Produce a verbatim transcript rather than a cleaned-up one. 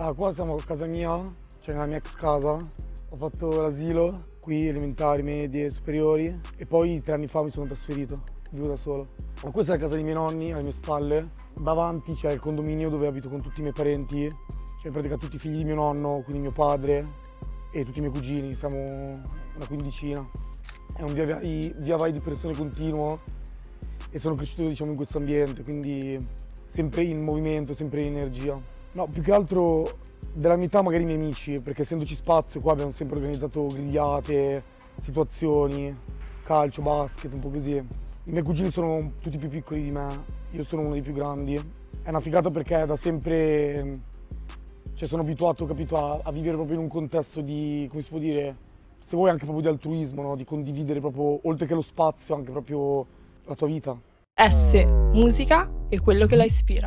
Allora, qua siamo a casa mia, cioè nella mia ex casa. Ho fatto l'asilo, qui elementari, medie, superiori, e poi tre anni fa mi sono trasferito, vivo da solo. Ma questa è la casa dei miei nonni, alle mie spalle. Davanti c'è il condominio dove abito con tutti i miei parenti, cioè in pratica tutti i figli di mio nonno, quindi mio padre e tutti i miei cugini, siamo una quindicina. È un via vai, via vai di persone continuo e sono cresciuto, diciamo, in questo ambiente, quindi sempre in movimento, sempre in energia. No, più che altro della mia età magari i miei amici, perché essendoci spazio qua abbiamo sempre organizzato grigliate, situazioni, calcio, basket, un po' così. I miei cugini sono tutti più piccoli di me, io sono uno dei più grandi. È una figata perché da sempre, cioè, sono abituato, capito, a, a vivere proprio in un contesto di, come si può dire, se vuoi anche proprio di altruismo, no? Di condividere proprio, oltre che lo spazio, anche proprio la tua vita. S, musica e quello che la ispira.